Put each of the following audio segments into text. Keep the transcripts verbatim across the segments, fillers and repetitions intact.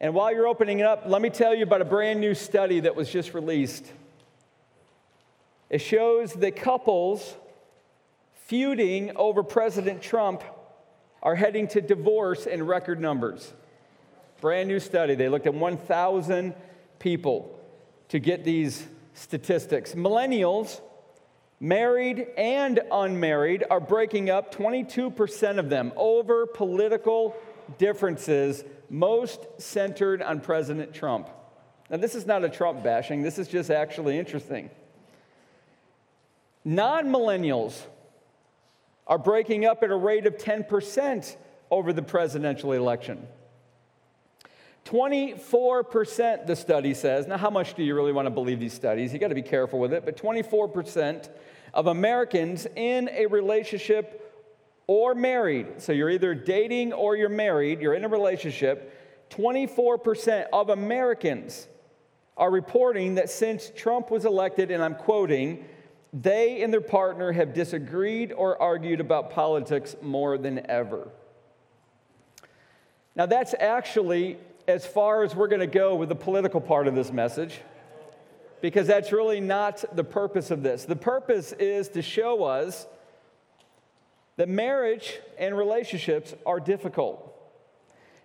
And while you're opening it up, let me tell you about a brand new study that was just released. It shows that couples feuding over President Trump are heading to divorce in record numbers. Brand new study. They looked at one thousand people to get these statistics. Millennials, married and unmarried, are breaking up, twenty-two percent of them, over political differences, most centered on President Trump. Now, this is not a Trump bashing. This is just actually interesting. Non-millennials are breaking up at a rate of ten percent over the presidential election. twenty-four percent, the study says. Now, how much do you really want to believe these studies? You got to be careful with it. But twenty-four percent of Americans in a relationship or married, so you're either dating or you're married, you're in a relationship, twenty-four percent of Americans are reporting that since Trump was elected, and I'm quoting, they and their partner have disagreed or argued about politics more than ever. Now, that's actually as far as we're going to go with the political part of this message, because that's really not the purpose of this. The purpose is to show us that marriage and relationships are difficult.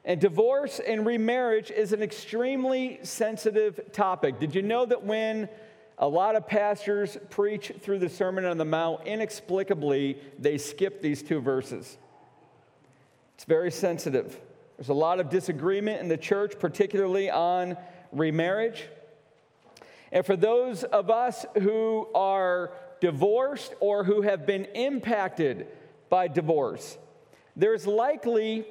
And divorce and remarriage is an extremely sensitive topic. Did you know that when a lot of pastors preach through the Sermon on the Mount, inexplicably, they skip these two verses? It's very sensitive. There's a lot of disagreement in the church, particularly on remarriage. And for those of us who are divorced or who have been impacted by divorce, there's likely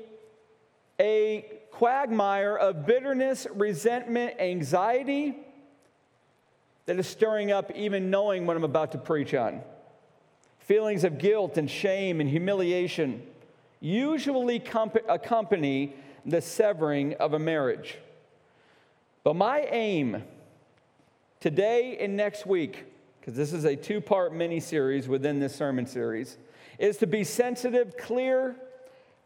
a quagmire of bitterness, resentment, anxiety that is stirring up even knowing what I'm about to preach on. Feelings of guilt and shame and humiliation usually comp- accompany the severing of a marriage. But my aim today and next week, because this is a two-part mini-series within this sermon series, is to be sensitive, clear,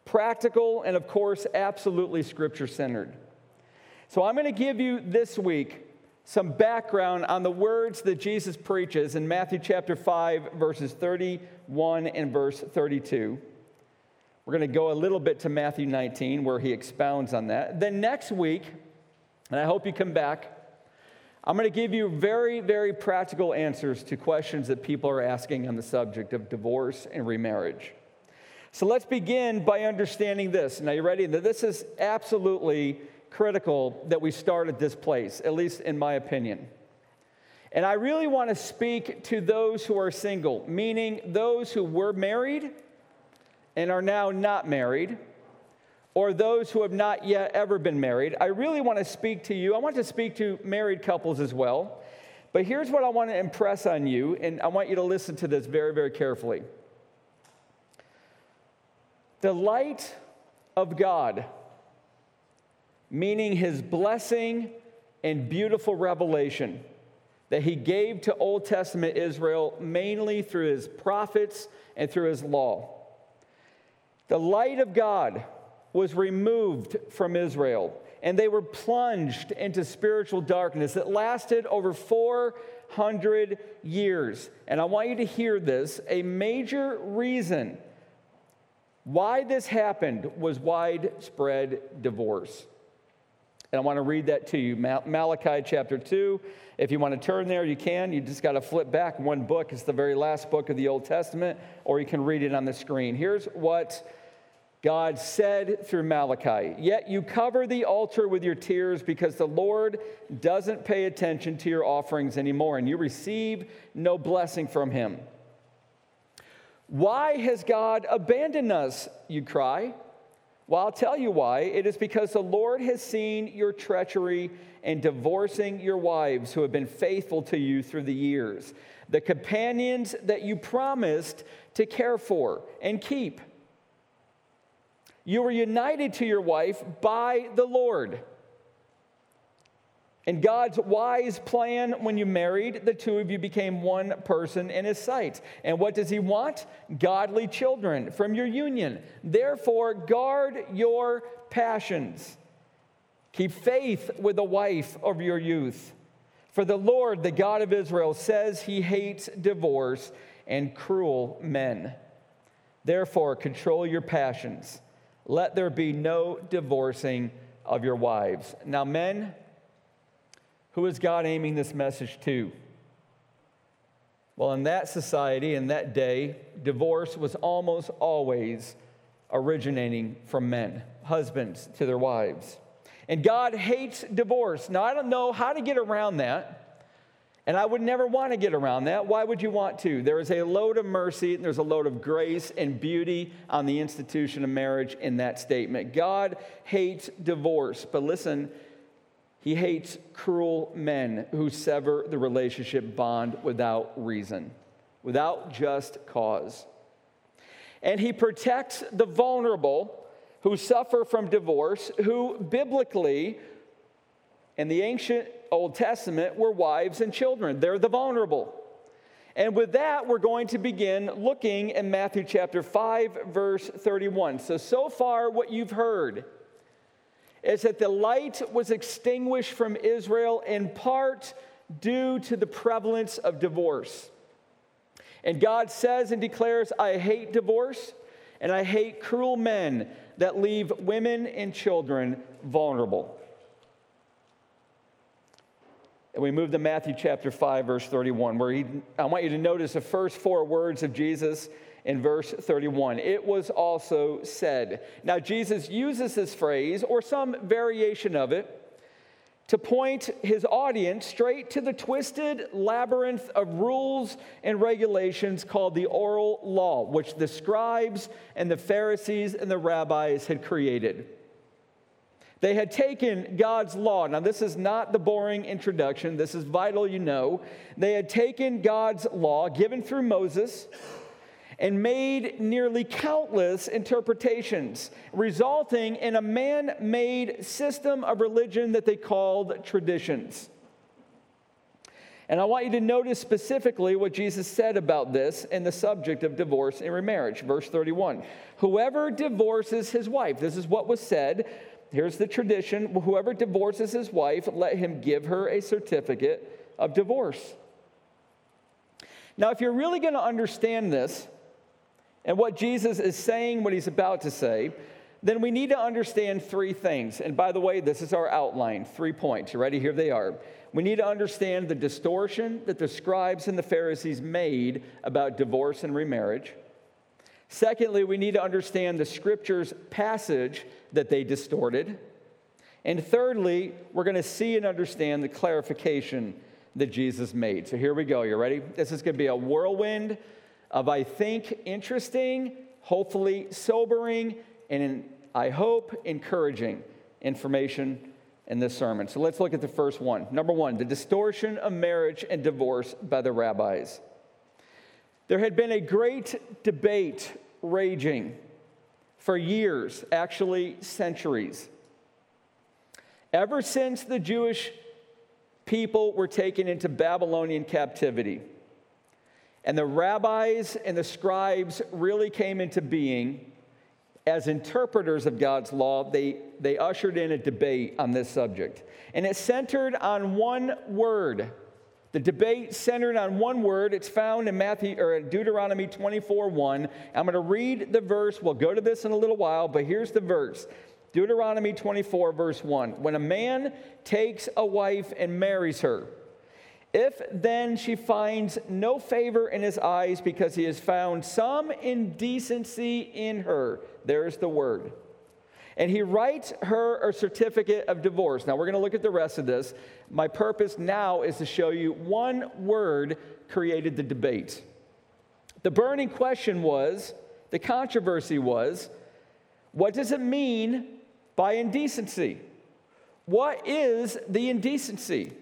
practical, and of course, absolutely Scripture-centered. So I'm going to give you this week some background on the words that Jesus preaches in Matthew chapter five, verses thirty-one and verse thirty-two. We're going to go a little bit to Matthew nineteen, where he expounds on that. Then next week, and I hope you come back, I'm going to give you very, very practical answers to questions that people are asking on the subject of divorce and remarriage. So let's begin by understanding this. Now, you ready? This is absolutely critical that we start at this place, at least in my opinion. And I really want to speak to those who are single, meaning those who were married and are now not married, or those who have not yet ever been married. I really want to speak to you. I want to speak to married couples as well. But here's what I want to impress on you, and I want you to listen to this very, very carefully. The light of God, meaning his blessing and beautiful revelation that he gave to Old Testament Israel, mainly through his prophets and through his law. The light of God was removed from Israel, and they were plunged into spiritual darkness that lasted over four hundred years. And I want you to hear this. A major reason why this happened was widespread divorce. And I want to read that to you. Malachi chapter two. If you want to turn there, you can. You just got to flip back one book. It's the very last book of the Old Testament, or you can read it on the screen. Here's what God said through Malachi, "Yet you cover the altar with your tears because the Lord doesn't pay attention to your offerings anymore, and you receive no blessing from him. Why has God abandoned us, you cry? Well, I'll tell you why. It is because the Lord has seen your treachery in divorcing your wives who have been faithful to you through the years, the companions that you promised to care for and keep. You were united to your wife by the Lord. In God's wise plan, when you married, the two of you became one person in his sight. And what does he want? Godly children from your union. Therefore, guard your passions. Keep faith with the wife of your youth. For the Lord, the God of Israel, says he hates divorce and cruel men. Therefore, control your passions. Let there be no divorcing of your wives. Now, men, who is God aiming this message to? Well, in that society, in that day, divorce was almost always originating from men, husbands to their wives. And God hates divorce. Now, I don't know how to get around that, and I would never want to get around that. Why would you want to? There is a load of mercy, and there's a load of grace and beauty on the institution of marriage in that statement. God hates divorce, but listen, he hates cruel men who sever the relationship bond without reason, without just cause. And he protects the vulnerable who suffer from divorce, who biblically, in the ancient Old Testament, were wives and children. They're the vulnerable. And with that, we're going to begin looking in Matthew chapter five, verse thirty-one. So, so far, what you've heard is that the light was extinguished from Israel in part due to the prevalence of divorce. And God says and declares, I hate divorce, and I hate cruel men that leave women and children vulnerable. And we move to Matthew chapter five, verse thirty-one, where he, I want you to notice the first four words of Jesus in verse thirty-one, it was also said. Now, Jesus uses this phrase, or some variation of it, to point his audience straight to the twisted labyrinth of rules and regulations called the oral law, which the scribes and the Pharisees and the rabbis had created. They had taken God's law. Now, this is not the boring introduction. This is vital, you know. They had taken God's law, given through Moses, and made nearly countless interpretations, resulting in a man-made system of religion that they called traditions. And I want you to notice specifically what Jesus said about this and the subject of divorce and remarriage. Verse thirty-one, whoever divorces his wife, this is what was said, here's the tradition, whoever divorces his wife, let him give her a certificate of divorce. Now, if you're really going to understand this, and what Jesus is saying, what he's about to say, then we need to understand three things. And by the way, this is our outline, three points. You ready? Here they are. We need to understand the distortion that the scribes and the Pharisees made about divorce and remarriage. Secondly, we need to understand the scriptures passage that they distorted. And thirdly, we're going to see and understand the clarification that Jesus made. So here we go. You ready? This is going to be a whirlwind of, I think, interesting, hopefully sobering, and I hope encouraging information in this sermon. So let's look at the first one. Number one, the distortion of marriage and divorce by the rabbis. There had been a great debate raging for years, actually centuries. Ever since the Jewish people were taken into Babylonian captivity, and the rabbis and the scribes really came into being as interpreters of God's law. They, they ushered in a debate on this subject. And it centered on one word. The debate centered on one word. It's found in Matthew or Deuteronomy twenty-four one. I'm going to read the verse. We'll go to this in a little while, but here's the verse. Deuteronomy twenty-four, verse one. When a man takes a wife and marries her, if then she finds no favor in his eyes because he has found some indecency in her, there's the word, and he writes her a certificate of divorce. Now, we're going to look at the rest of this. My purpose now is to show you one word created the debate. The burning question was, the controversy was, what does it mean by indecency? What is the indecency?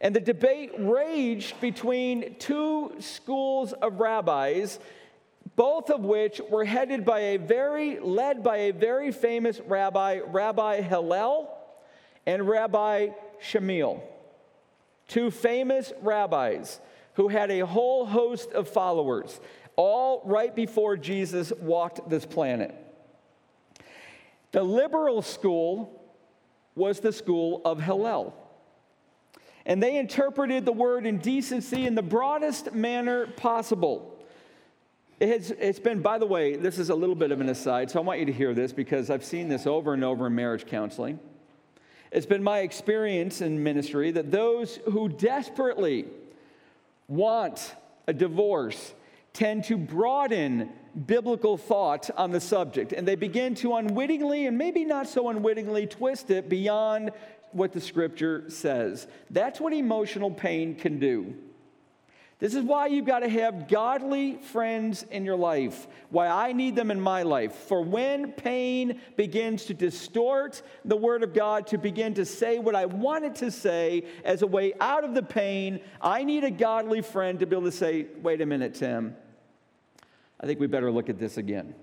And the debate raged between two schools of rabbis, both of which were headed by a very, led by a very famous rabbi, Rabbi Hillel and Rabbi Shammai, two famous rabbis who had a whole host of followers, all right before Jesus walked this planet. The liberal school was the school of Hillel. And they interpreted the word indecency in the broadest manner possible. It has, it's been, by the way, this is a little bit of an aside, so I want you to hear this because I've seen this over and over in marriage counseling. It's been my experience in ministry that those who desperately want a divorce tend to broaden biblical thought on the subject, and they begin to unwittingly and maybe not so unwittingly twist it beyond what the scripture says. That's what emotional pain can do. This is why you've got to have godly friends in your life, why I need them in my life. For when pain begins to distort the word of God, to begin to say what I want it to say as a way out of the pain, I need a godly friend to be able to say, wait a minute, Tim, I think we better look at this again.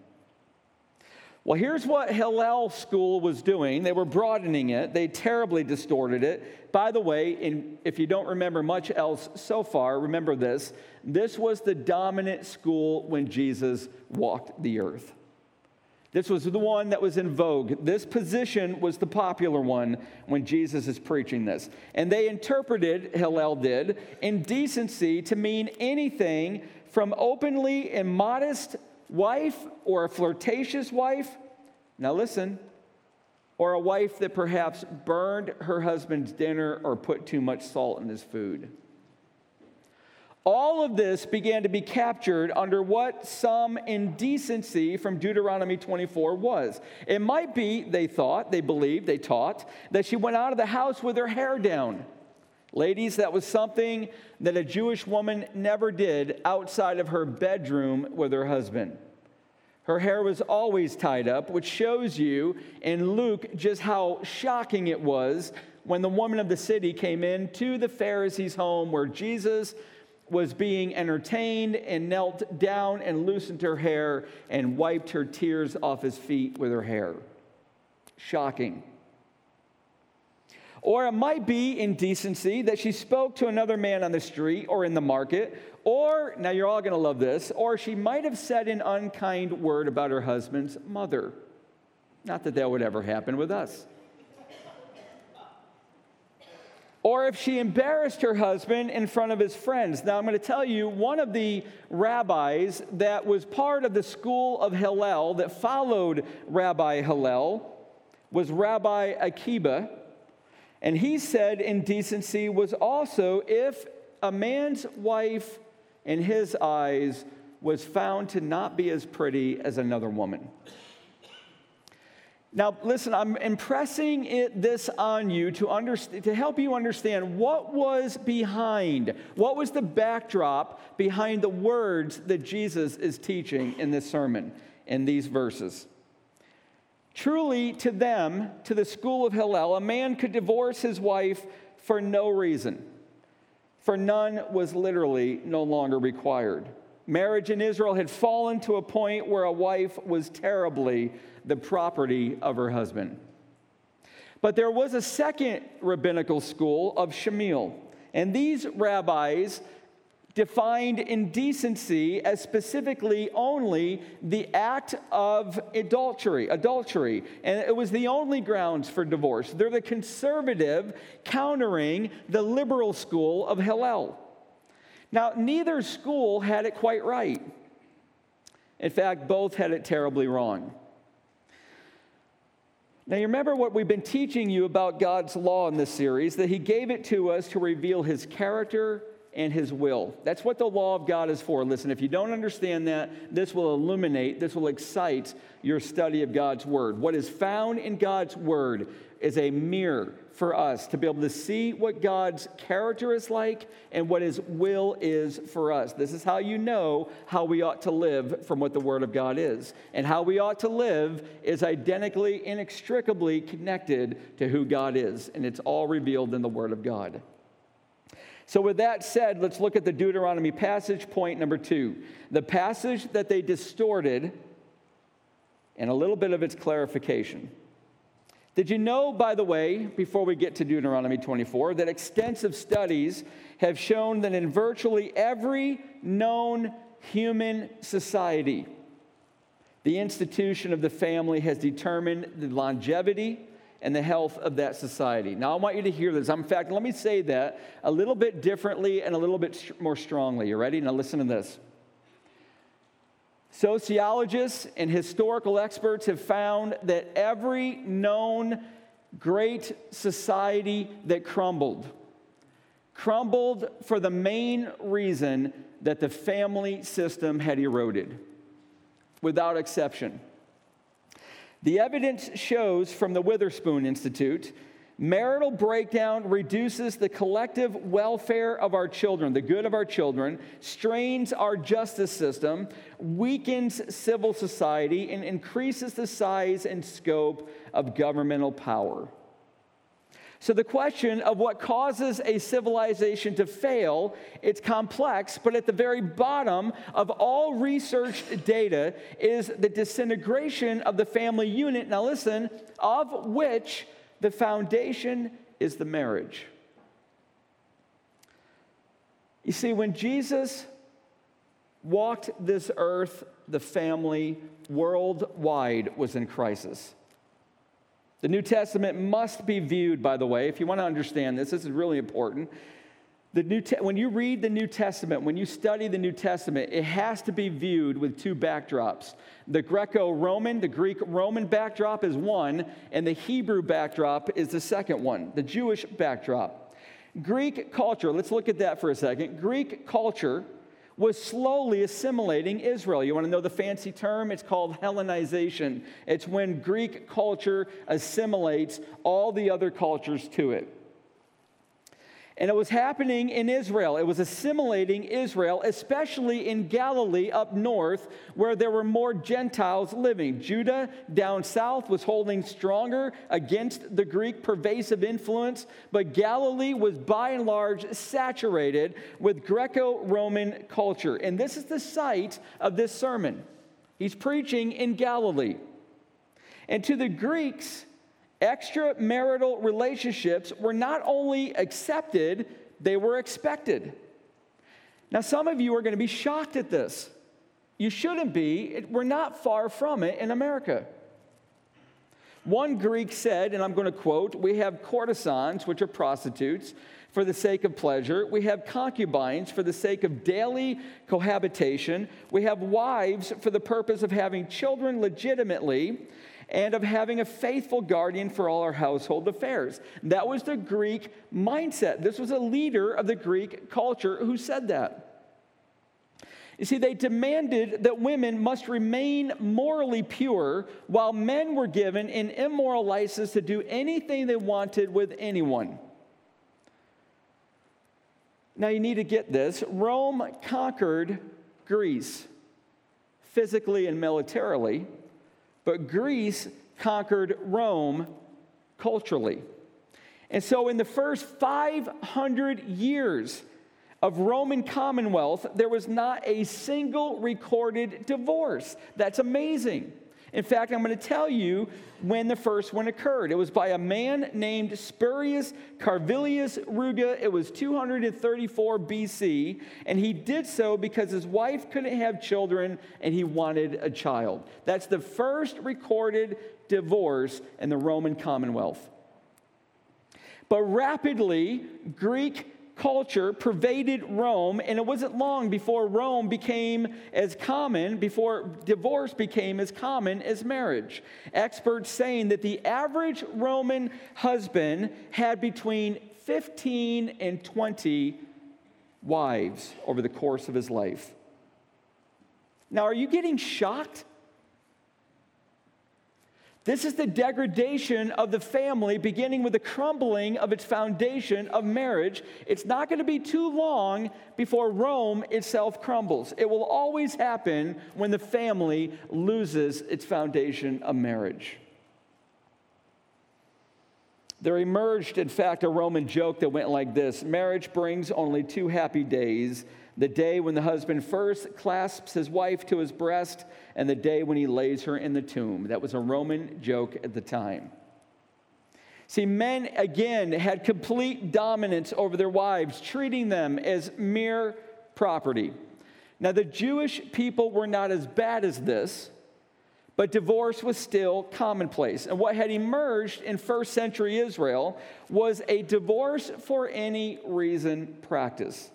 Well, here's what Hillel school was doing. They were broadening it. They terribly distorted it. By the way, in, if you don't remember much else so far, remember this. This was the dominant school when Jesus walked the earth. This was the one that was in vogue. This position was the popular one when Jesus is preaching this. And they interpreted, Hillel did, indecency to mean anything from openly immodest wife or a flirtatious wife, now listen, or a wife that perhaps burned her husband's dinner or put too much salt in his food. All of this began to be captured under what some indecency from Deuteronomy twenty-four was. It might be, they thought, they believed, they taught, that she went out of the house with her hair down. Ladies, that was something that a Jewish woman never did outside of her bedroom with her husband. Her hair was always tied up, which shows you in Luke just how shocking it was when the woman of the city came in to the Pharisees' home where Jesus was being entertained and knelt down and loosened her hair and wiped her tears off his feet with her hair. Shocking. Or it might be indecency that she spoke to another man on the street or in the market. Or, now you're all going to love this, or she might have said an unkind word about her husband's mother. Not that that would ever happen with us. Or if she embarrassed her husband in front of his friends. Now, I'm going to tell you, one of the rabbis that was part of the school of Hillel that followed Rabbi Hillel was Rabbi Akiba. And he said indecency was also if a man's wife in his eyes was found to not be as pretty as another woman. Now, listen, I'm impressing it this on you to understand, to help you understand what was behind, what was the backdrop behind the words that Jesus is teaching in this sermon, in these verses. Truly, to them, to the school of Hillel, a man could divorce his wife for no reason, for none was literally no longer required. Marriage in Israel had fallen to a point where a wife was terribly the property of her husband. But there was a second rabbinical school of Shammai, and these rabbis defined indecency as specifically only the act of adultery, adultery, and it was the only grounds for divorce. They're the conservative countering the liberal school of Hillel. Now, neither school had it quite right. In fact, both had it terribly wrong. Now, you remember what we've been teaching you about God's law in this series, that he gave it to us to reveal his character and his will. That's what the law of God is for. Listen, if you don't understand that, this will illuminate, this will excite your study of God's word. What is found in God's word is a mirror for us to be able to see what God's character is like and what his will is for us. This is how you know how we ought to live from what the word of God is. And how we ought to live is identically, inextricably connected to who God is. And it's all revealed in the word of God. So with that said, let's look at the Deuteronomy passage, point number two. The passage that they distorted, and a little bit of its clarification. Did you know, by the way, before we get to Deuteronomy twenty-four, that extensive studies have shown that in virtually every known human society, the institution of the family has determined the longevity and the health of that society. Now, I want you to hear this. In fact, let me say that a little bit differently and a little bit more strongly. You ready? Now, listen to this. Sociologists and historical experts have found that every known great society that crumbled, crumbled for the main reason that the family system had eroded, without exception. The evidence shows from the Witherspoon Institute, marital breakdown reduces the collective welfare of our children, the good of our children, strains our justice system, weakens civil society, and increases the size and scope of governmental power. So the question of what causes a civilization to fail, it's complex, but at the very bottom of all researched data is the disintegration of the family unit, now listen, of which the foundation is the marriage. You see, when Jesus walked this earth, the family worldwide was in crisis. The New Testament must be viewed, by the way, if you want to understand this, this is really important. The New Te- when you read the New Testament, when you study the New Testament, it has to be viewed with two backdrops. The Greco-Roman, the Greek-Roman backdrop is one, and the Hebrew backdrop is the second one, the Jewish backdrop. Greek culture, let's look at that for a second. Greek culture was slowly assimilating Israel. You want to know the fancy term? It's called Hellenization. It's when Greek culture assimilates all the other cultures to it. And it was happening in Israel. It was assimilating Israel, especially in Galilee up north, where there were more Gentiles living. Judah down south was holding stronger against the Greek pervasive influence, but Galilee was by and large saturated with Greco-Roman culture. And this is the site of this sermon. He's preaching in Galilee. And to the Greeks, extramarital relationships were not only accepted, they were expected. Now, some of you are going to be shocked at this. You shouldn't be. We're not far from it in America. One Greek said, and I'm going to quote, "We have courtesans, which are prostitutes, for the sake of pleasure. We have concubines for the sake of daily cohabitation. We have wives for the purpose of having children legitimately, and of having a faithful guardian for all our household affairs." That was the Greek mindset. This was a leader of the Greek culture who said that. You see, they demanded that women must remain morally pure, while men were given an immoral license to do anything they wanted with anyone. Now, you need to get this. Rome conquered Greece, physically and militarily, but Greece conquered Rome culturally. And so in the first five hundred years of Roman Commonwealth, there was not a single recorded divorce. That's amazing. In fact, I'm going to tell you when the first one occurred. It was by a man named Spurius Carvilius Ruga. It was two thirty-four B C, and he did so because his wife couldn't have children, and he wanted a child. That's the first recorded divorce in the Roman Commonwealth. But rapidly, Greek culture pervaded Rome, and it wasn't long before Rome became as common, before divorce became as common as marriage. Experts saying that the average Roman husband had between fifteen and twenty wives over the course of his life. Now, are you getting shocked? This is the degradation of the family, beginning with the crumbling of its foundation of marriage. It's not going to be too long before Rome itself crumbles. It will always happen when the family loses its foundation of marriage. There emerged, in fact, a Roman joke that went like this: marriage brings only two happy days, the day when the husband first clasps his wife to his breast, and the day when he lays her in the tomb. That was a Roman joke at the time. See, men, again, had complete dominance over their wives, treating them as mere property. Now, the Jewish people were not as bad as this, But divorce was still commonplace. And what had emerged in first century Israel was a divorce for any reason practice.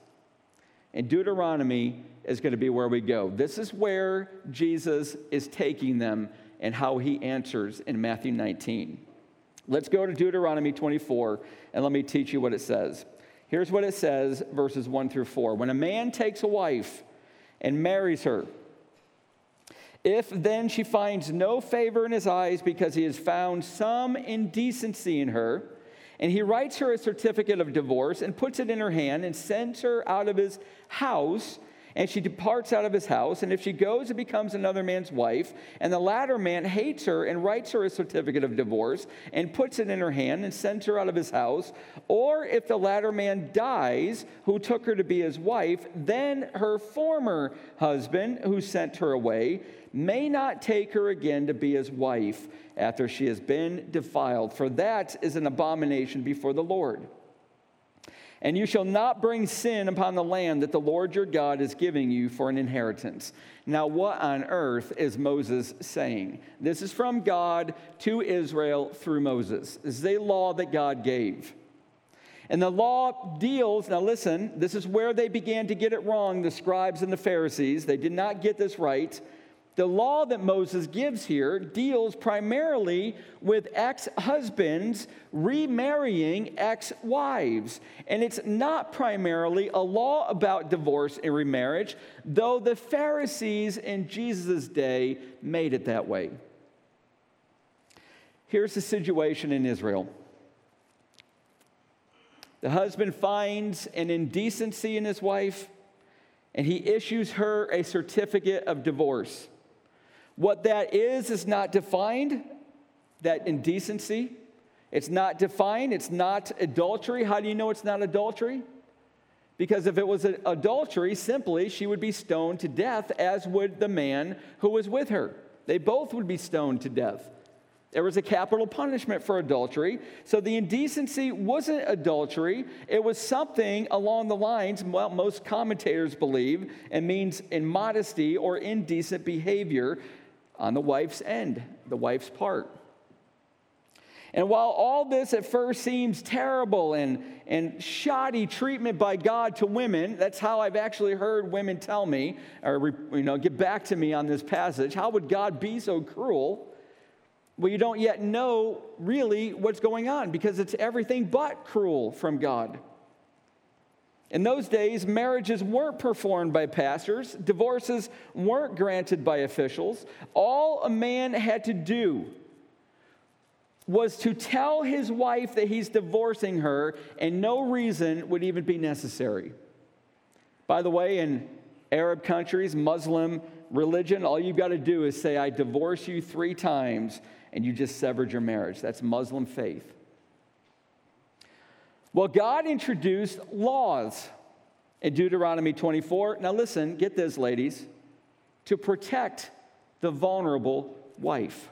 And Deuteronomy is going to be where we go. This is where Jesus is taking them and how he answers in Matthew nineteen. Let's go to Deuteronomy twenty-four, and let me teach you what it says. Here's what it says, verses one through four. When a man takes a wife and marries her, if then she finds no favor in his eyes because he has found some indecency in her, and he writes her a certificate of divorce and puts it in her hand and sends her out of his house, and she departs out of his house, and if she goes and becomes another man's wife, and the latter man hates her and writes her a certificate of divorce and puts it in her hand and sends her out of his house, or if the latter man dies who took her to be his wife, then her former husband who sent her away may not take her again to be his wife after she has been defiled, for that is an abomination before the Lord. And you shall not bring sin upon the land that the Lord your God is giving you for an inheritance. Now, what on earth is Moses saying? This is from God to Israel through Moses. This is a law that God gave. And the law deals, now listen, this is where they began to get it wrong, the scribes and the Pharisees. They did not get this right. The law that Moses gives here deals primarily with ex-husbands remarrying ex-wives. And it's not primarily a law about divorce and remarriage, though the Pharisees in Jesus' day made it that way. Here's the situation in Israel. The husband finds an indecency in his wife, and he issues her a certificate of divorce. What that is is not defined, that indecency. It's not defined. It's not adultery. How do you know it's not adultery? Because if it was adultery, simply she would be stoned to death, as would the man who was with her. They both would be stoned to death. There was a capital punishment for adultery. So the indecency wasn't adultery. It was something along the lines, well, most commentators believe, and means immodesty or indecent behavior on the wife's end, the wife's part. And while all this at first seems terrible and, and shoddy treatment by God to women, that's how I've actually heard women tell me, or you know, get back to me on this passage, how would God be so cruel? Well, you don't yet know really what's going on because it's everything but cruel from God. In those days, marriages weren't performed by pastors. Divorces weren't granted by officials. All a man had to do was to tell his wife that he's divorcing her, and no reason would even be necessary. By the way, in Arab countries, Muslim religion, all you've got to do is say, I divorce you three times, and you just severed your marriage. That's Muslim faith. Well, God introduced laws in Deuteronomy twenty-four. Now listen, get this, ladies, to protect the vulnerable wife.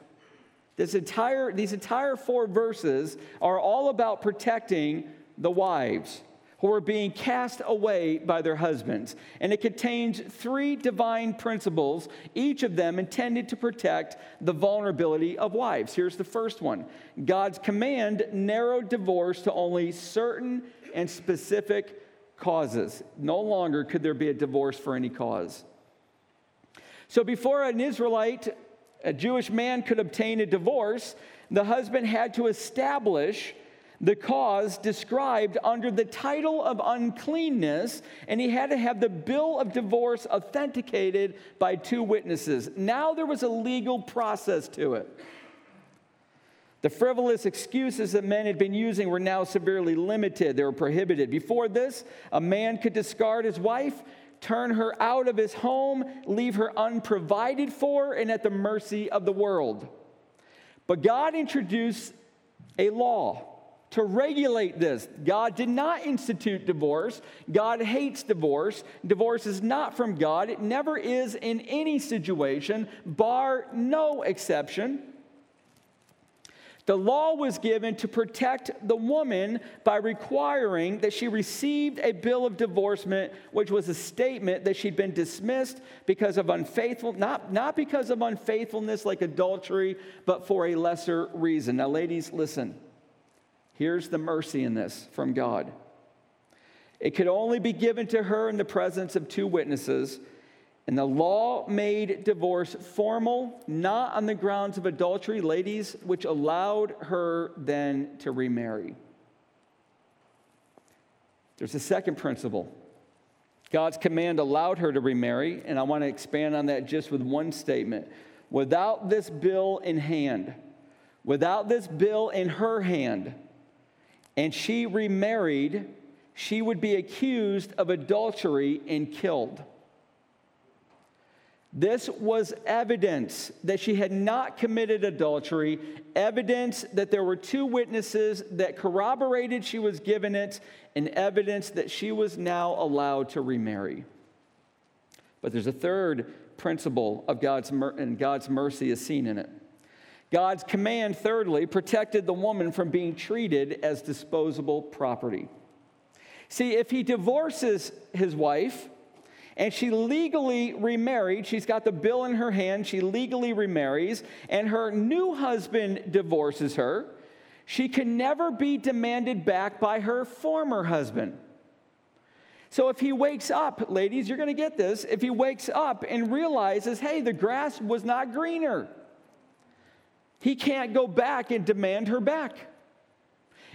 This entire, these entire four verses are all about protecting the wives who are being cast away by their husbands. And it contains three divine principles, each of them intended to protect the vulnerability of wives. Here's the first one. God's command narrowed divorce to only certain and specific causes. No longer could there be a divorce for any cause. So before an Israelite, a Jewish man, could obtain a divorce, the husband had to establish the cause described under the title of uncleanness, and he had to have the bill of divorce authenticated by two witnesses. Now there was a legal process to it. The frivolous excuses that men had been using were now severely limited. They were prohibited. Before this, a man could discard his wife, turn her out of his home, leave her unprovided for and at the mercy of the world. But God introduced a law to regulate this. God did not institute divorce. God hates divorce. Divorce is not from God. It never is in any situation, bar no exception. The law was given to protect the woman by requiring that she received a bill of divorcement, which was a statement that she'd been dismissed because of unfaithful, not, not because of unfaithfulness like adultery, but for a lesser reason. Now, ladies, listen. Here's the mercy in this from God. It could only be given to her in the presence of two witnesses, and the law made divorce formal, not on the grounds of adultery, ladies, which allowed her then to remarry. There's a second principle. God's command allowed her to remarry, and I want to expand on that just with one statement. Without this bill in hand, without this bill in her hand, and she remarried, she would be accused of adultery and killed. This was evidence that she had not committed adultery, evidence that there were two witnesses that corroborated she was given it, and evidence that she was now allowed to remarry. But there's a third principle of God's mer- and God's mercy is seen in it. God's command, thirdly, protected the woman from being treated as disposable property. See, if he divorces his wife, and she legally remarried. She's got the bill in her hand. She legally remarries. And her new husband divorces her. She can never be demanded back by her former husband. So if he wakes up, ladies, you're going to get this. If he wakes up and realizes, hey, the grass was not greener, he can't go back and demand her back.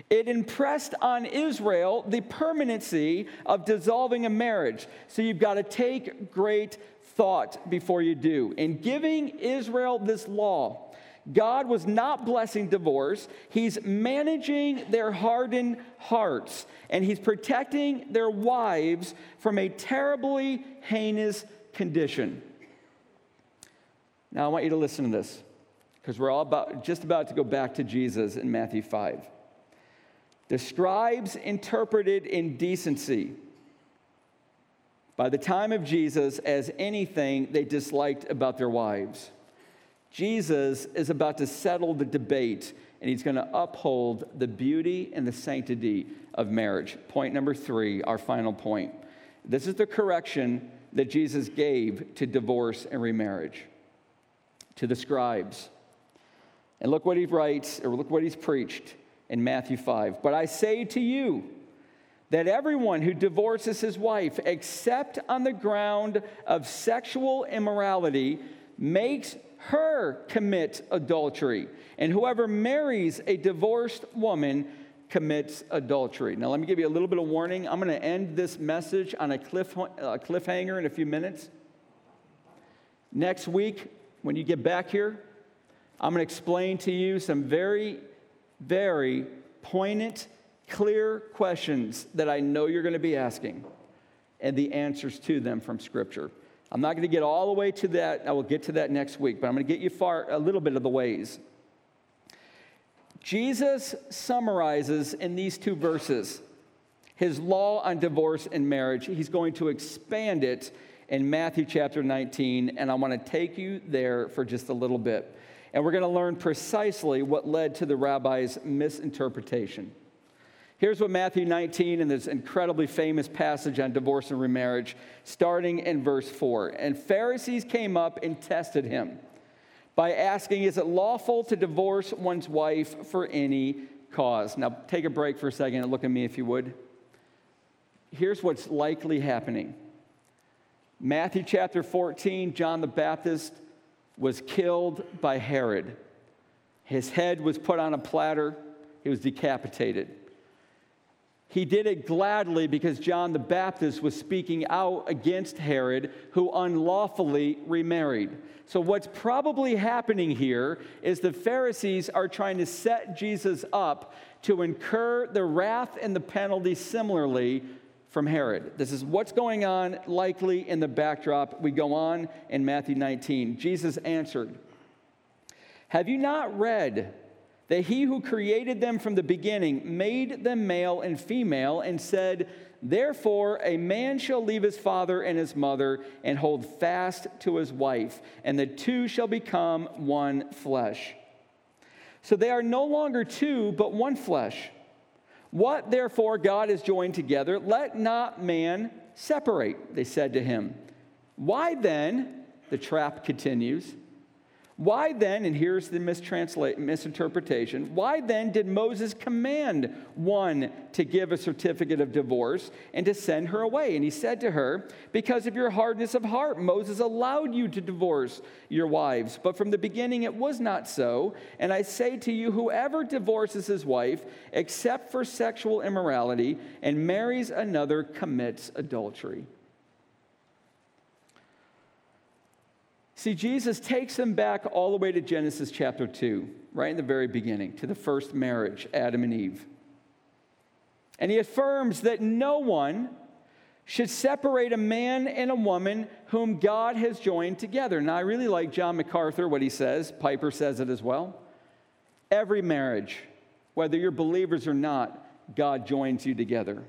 It impressed on Israel the permanency of dissolving a marriage. So you've got to take great thought before you do. In giving Israel this law, God was not blessing divorce. He's managing their hardened hearts, and he's protecting their wives from a terribly heinous condition. Now I want you to listen to this, because we're all about, just about to go back to Jesus in Matthew five. The scribes interpreted indecency by the time of Jesus as anything they disliked about their wives. Jesus is about to settle the debate, and he's going to uphold the beauty and the sanctity of marriage. Point number three, our final point. This is the correction that Jesus gave to divorce and remarriage, to the scribes. And look what he writes, or look what he's preached. In Matthew five, but I say to you that everyone who divorces his wife, except on the ground of sexual immorality, makes her commit adultery. And whoever marries a divorced woman commits adultery. Now, let me give you a little bit of warning. I'm going to end this message on a cliff, a cliffhanger in a few minutes. Next week, when you get back here, I'm going to explain to you some very Very poignant, clear questions that I know you're going to be asking, and the answers to them from Scripture. I'm not going to get all the way to that. I will get to that next week, but I'm going to get you far a little bit of the ways. Jesus summarizes in these two verses his law on divorce and marriage. He's going to expand it in Matthew chapter nineteen, and I want to take you there for just a little bit. And we're going to learn precisely what led to the rabbi's misinterpretation. Here's what Matthew nineteen, in this incredibly famous passage on divorce and remarriage, starting in verse four. And Pharisees came up and tested him by asking, is it lawful to divorce one's wife for any cause? Now, take a break for a second and look at me if you would. Here's what's likely happening. Matthew chapter fourteen, John the Baptist was killed by Herod. His head was put on a platter. He was decapitated. He did it gladly because John the Baptist was speaking out against Herod, who unlawfully remarried. So what's probably happening here is the Pharisees are trying to set Jesus up to incur the wrath and the penalty similarly from Herod. This is what's going on likely in the backdrop. We go on in Matthew nineteen. Jesus answered, have you not read that he who created them from the beginning made them male and female and said, therefore a man shall leave his father and his mother and hold fast to his wife, and the two shall become one flesh. So they are no longer two, but one flesh. What therefore God has joined together, let not man separate, they said to him. Why then, the trap continues, why then, and here's the mistranslate, misinterpretation, why then did Moses command one to give a certificate of divorce and to send her away? And he said to her, because of your hardness of heart, Moses allowed you to divorce your wives. But from the beginning it was not so. And I say to you, whoever divorces his wife, except for sexual immorality, and marries another, commits adultery. See, Jesus takes them back all the way to Genesis chapter two, right in the very beginning, to the first marriage, Adam and Eve. And he affirms that no one should separate a man and a woman whom God has joined together. Now, I really like John MacArthur, what he says. Piper says it as well. Every marriage, whether you're believers or not, God joins you together.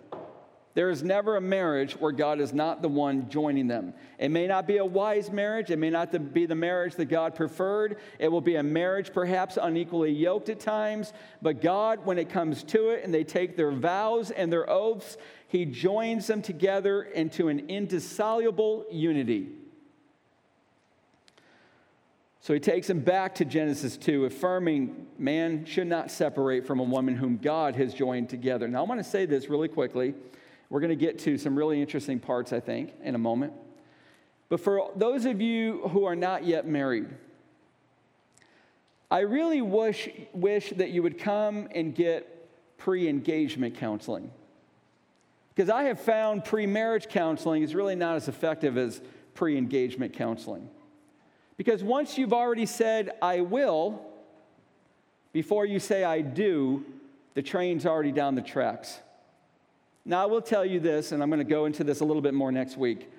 There is never a marriage where God is not the one joining them. It may not be a wise marriage. It may not be the marriage that God preferred. It will be a marriage perhaps unequally yoked at times. But God, when it comes to it and they take their vows and their oaths, he joins them together into an indissoluble unity. So he takes them back to Genesis two, affirming man should not separate from a woman whom God has joined together. Now I want to say this really quickly. We're going to get to some really interesting parts, I think, in a moment. But for those of you who are not yet married, I really wish, wish that you would come and get pre-engagement counseling. Because I have found pre-marriage counseling is really not as effective as pre-engagement counseling. Because once you've already said, I will, before you say, I do, the train's already down the tracks. Now, I will tell you this, and I'm going to go into this a little bit more next week.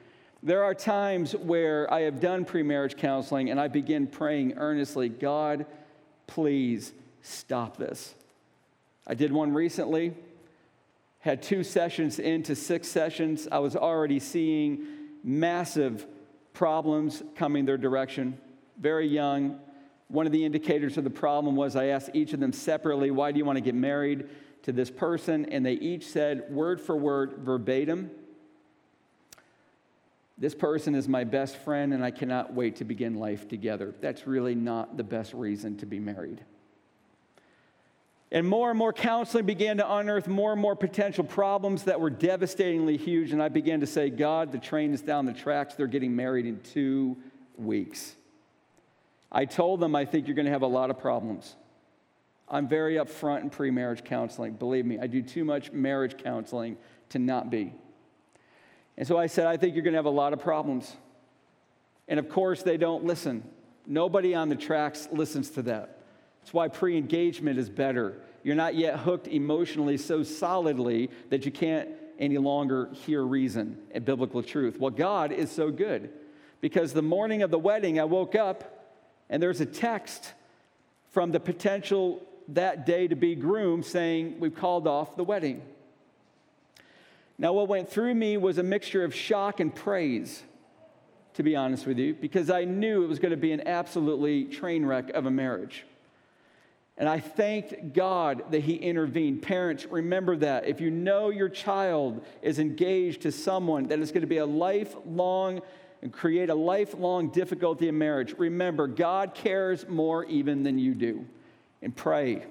There are times where I have done pre-marriage counseling, and I begin praying earnestly, God, please stop this. I did one recently, had two sessions into six sessions. I was already seeing massive problems coming their direction, very young. One of the indicators of the problem was I asked each of them separately, why do you want to get married to this person, and they each said, word for word, verbatim, this person is my best friend, and I cannot wait to begin life together. That's really not the best reason to be married. And more and more counseling began to unearth more and more potential problems that were devastatingly huge, and I began to say, God, the train is down the tracks. They're getting married in two weeks. I told them, I think you're going to have a lot of problems. I'm very upfront in pre-marriage counseling. Believe me, I do too much marriage counseling to not be. And so I said, I think you're going to have a lot of problems. And of course, they don't listen. Nobody on the tracks listens to that. That's why pre-engagement is better. You're not yet hooked emotionally so solidly that you can't any longer hear reason and biblical truth. Well, God is so good, because the morning of the wedding, I woke up, and there's a text from the potential that day to be groom saying, we've called off the wedding. Now, what went through me was a mixture of shock and praise, to be honest with you, because I knew it was going to be an absolutely train wreck of a marriage. And I thanked God that he intervened. Parents, remember that. If you know your child is engaged to someone that is going to be a lifelong and create a lifelong difficulty in marriage, remember, God cares more even than you do. And pray.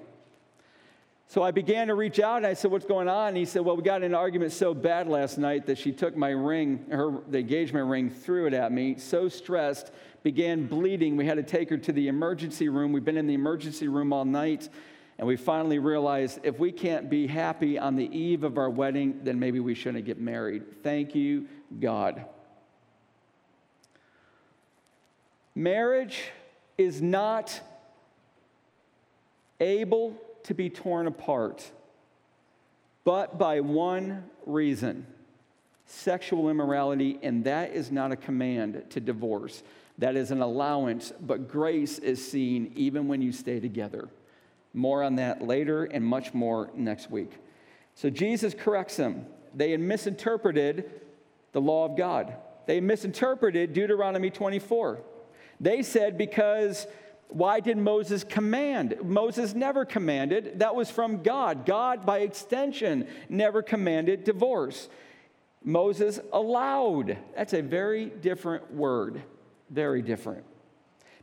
So I began to reach out, and I said, what's going on? And he said, well, we got in an argument so bad last night that she took my ring, her the engagement ring, threw it at me, so stressed, began bleeding. We had to take her to the emergency room. We've been in the emergency room all night, and we finally realized if we can't be happy on the eve of our wedding, then maybe we shouldn't get married. Thank you, God. Marriage is not able to be torn apart, but by one reason, sexual immorality, and that is not a command to divorce. That is an allowance, but grace is seen even when you stay together. More on that later, and much more next week. So Jesus corrects them. They had misinterpreted the law of God. They misinterpreted Deuteronomy twenty-four. They said because Why did Moses command? Moses never commanded. That was from God. God, by extension, never commanded divorce. Moses allowed. That's a very different word. Very different.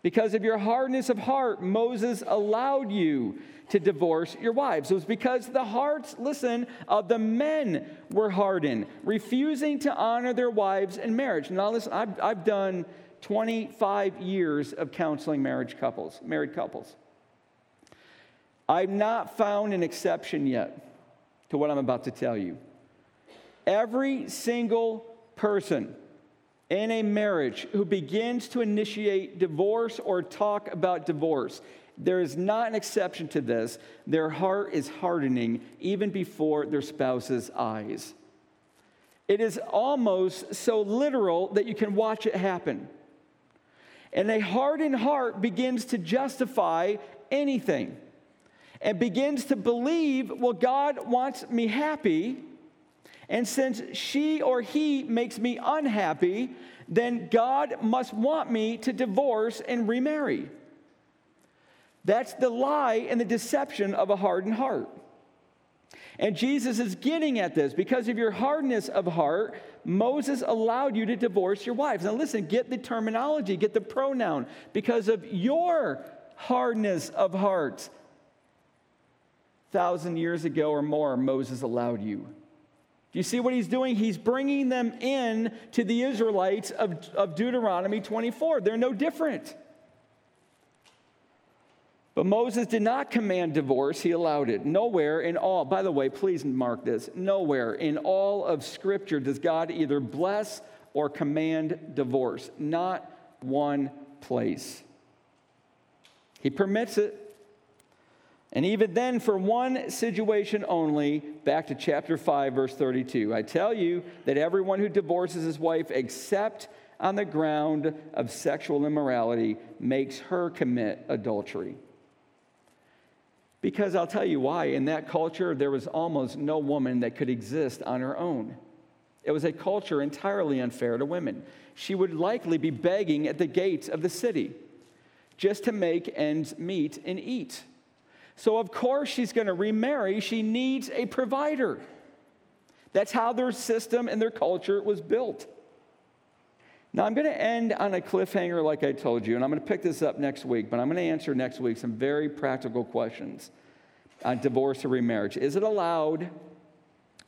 Because of your hardness of heart, Moses allowed you to divorce your wives. It was because the hearts, listen, of the men were hardened, refusing to honor their wives in marriage. Now, listen, I've, I've done twenty-five years of counseling marriage couples, married couples. I've not found an exception yet to what I'm about to tell you. Every single person in a marriage who begins to initiate divorce or talk about divorce, there is not an exception to this. Their heart is hardening even before their spouse's eyes. It is almost so literal that you can watch it happen. And a hardened heart begins to justify anything and begins to believe, well, God wants me happy. And since she or he makes me unhappy, then God must want me to divorce and remarry. That's the lie and the deception of a hardened heart. And Jesus is getting at this. Because of your hardness of heart, Moses allowed you to divorce your wives. Now listen, get the terminology, get the pronoun. Because of your hardness of heart, a thousand years ago or more, Moses allowed you. Do you see what he's doing? He's bringing them in to the Israelites of, of Deuteronomy twenty-four. They're no different. But Moses did not command divorce. He allowed it. Nowhere in all, by the way, please mark this, nowhere in all of Scripture does God either bless or command divorce. Not one place. He permits it. And even then, for one situation only, back to chapter five, verse thirty-two, I tell you that everyone who divorces his wife except on the ground of sexual immorality makes her commit adultery. Because I'll tell you why. In that culture, there was almost no woman that could exist on her own. It was a culture entirely unfair to women. She would likely be begging at the gates of the city just to make ends meet and eat. So, of course, she's going to remarry. She needs a provider. That's how their system and their culture was built. Now, I'm going to end on a cliffhanger like I told you, and I'm going to pick this up next week, but I'm going to answer next week some very practical questions on divorce or remarriage. Is it allowed?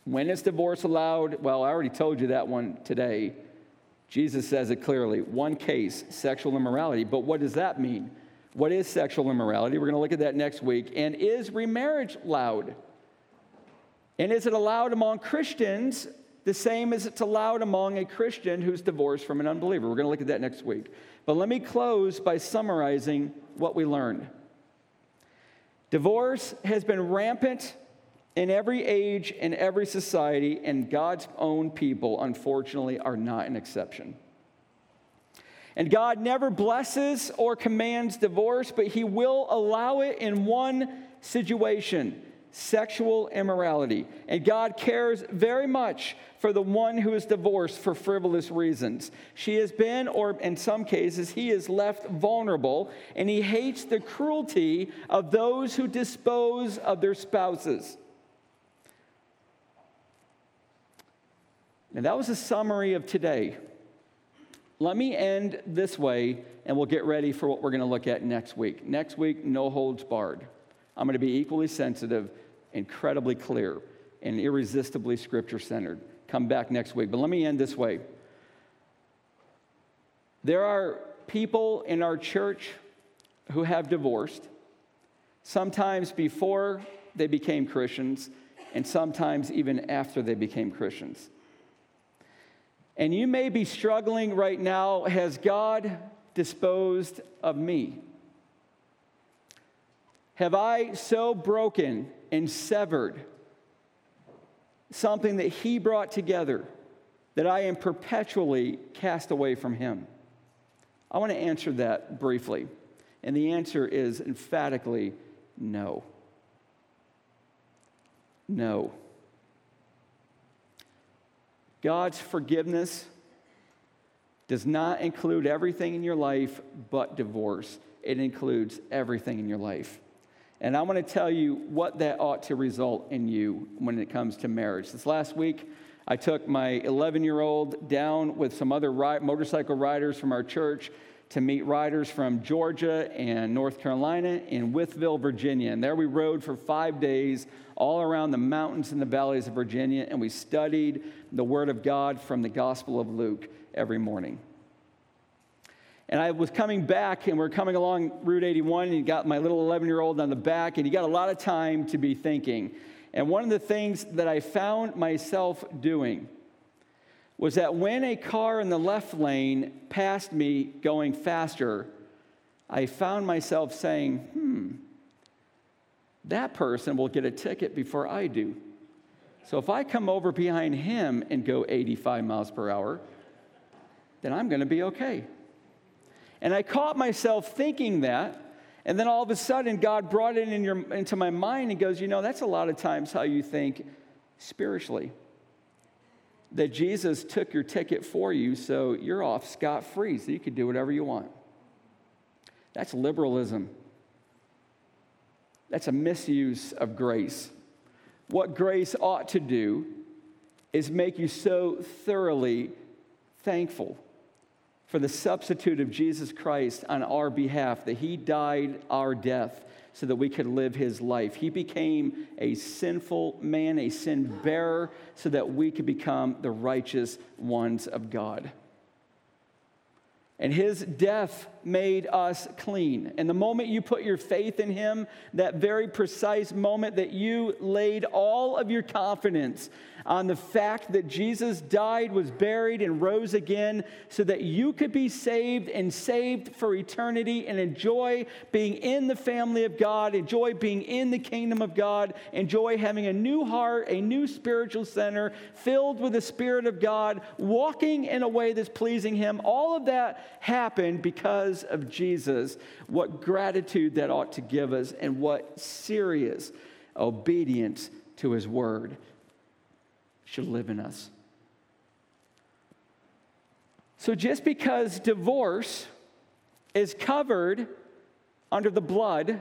When is divorce allowed? Well, I already told you that one today. Jesus says it clearly. One case, sexual immorality. But what does that mean? What is sexual immorality? We're going to look at that next week. And is remarriage allowed? And is it allowed among Christians the same as it's allowed among a Christian who's divorced from an unbeliever? We're going to look at that next week. But let me close by summarizing what we learned. Divorce has been rampant in every age and every society, and God's own people, unfortunately, are not an exception. And God never blesses or commands divorce, but he will allow it in one situation, sexual immorality. And God cares very much for the one who is divorced for frivolous reasons. She has been, or in some cases, he is left vulnerable, and he hates the cruelty of those who dispose of their spouses. Now, that was a summary of today. Let me end this way, and we'll get ready for what we're going to look at next week. Next week, no holds barred. I'm going to be equally sensitive, incredibly clear, and irresistibly Scripture-centered. Come back next week. But let me end this way. There are people in our church who have divorced, sometimes before they became Christians, and sometimes even after they became Christians. And you may be struggling right now, has God disposed of me? Have I so broken and severed something that he brought together that I am perpetually cast away from him? I want to answer that briefly. And the answer is emphatically no. No. God's forgiveness does not include everything in your life but divorce. It includes everything in your life. And I want to tell you what that ought to result in you when it comes to marriage. This last week, I took my eleven-year-old down with some other ri- motorcycle riders from our church to meet riders from Georgia and North Carolina in Wytheville, Virginia. And there we rode for five days all around the mountains and the valleys of Virginia, and we studied the Word of God from the Gospel of Luke every morning. And I was coming back, and we're coming along Route eighty-one, and you got my little eleven-year-old on the back, and you got a lot of time to be thinking. And one of the things that I found myself doing was that when a car in the left lane passed me going faster, I found myself saying, hmm, that person will get a ticket before I do. So if I come over behind him and go eighty-five miles per hour, then I'm going to be okay. And I caught myself thinking that, and then all of a sudden, God brought it in your, into my mind and goes, you know, that's a lot of times how you think spiritually. That Jesus took your ticket for you, so you're off scot-free, so you can do whatever you want. That's liberalism. That's a misuse of grace. What grace ought to do is make you so thoroughly thankful for the substitute of Jesus Christ on our behalf, that he died our death so that we could live his life. He became a sinful man, a sin bearer, so that we could become the righteous ones of God. And his death made us clean. And the moment you put your faith in him, that very precise moment that you laid all of your confidence on the fact that Jesus died, was buried, and rose again so that you could be saved and saved for eternity and enjoy being in the family of God, enjoy being in the kingdom of God, enjoy having a new heart, a new spiritual center filled with the Spirit of God, walking in a way that's pleasing him. All of that happened because of Jesus. What gratitude that ought to give us, and what serious obedience to his word should live in us. So just because divorce is covered under the blood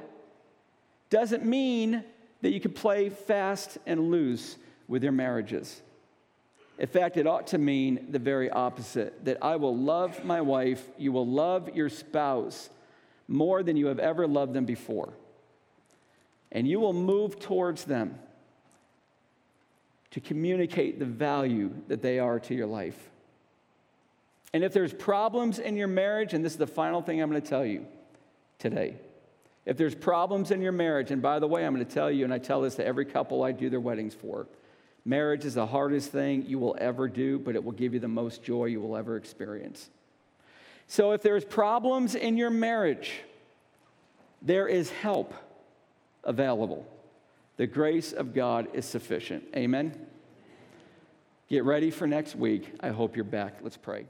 doesn't mean that you can play fast and loose with your marriages. In fact, it ought to mean the very opposite, that I will love my wife, you will love your spouse more than you have ever loved them before. And you will move towards them to communicate the value that they are to your life. And if there's problems in your marriage, and this is the final thing I'm going to tell you today, if there's problems in your marriage, and by the way, I'm going to tell you, and I tell this to every couple I do their weddings for, marriage is the hardest thing you will ever do, but it will give you the most joy you will ever experience. So if there's problems in your marriage, there is help available. The grace of God is sufficient. Amen? Get ready for next week. I hope you're back. Let's pray.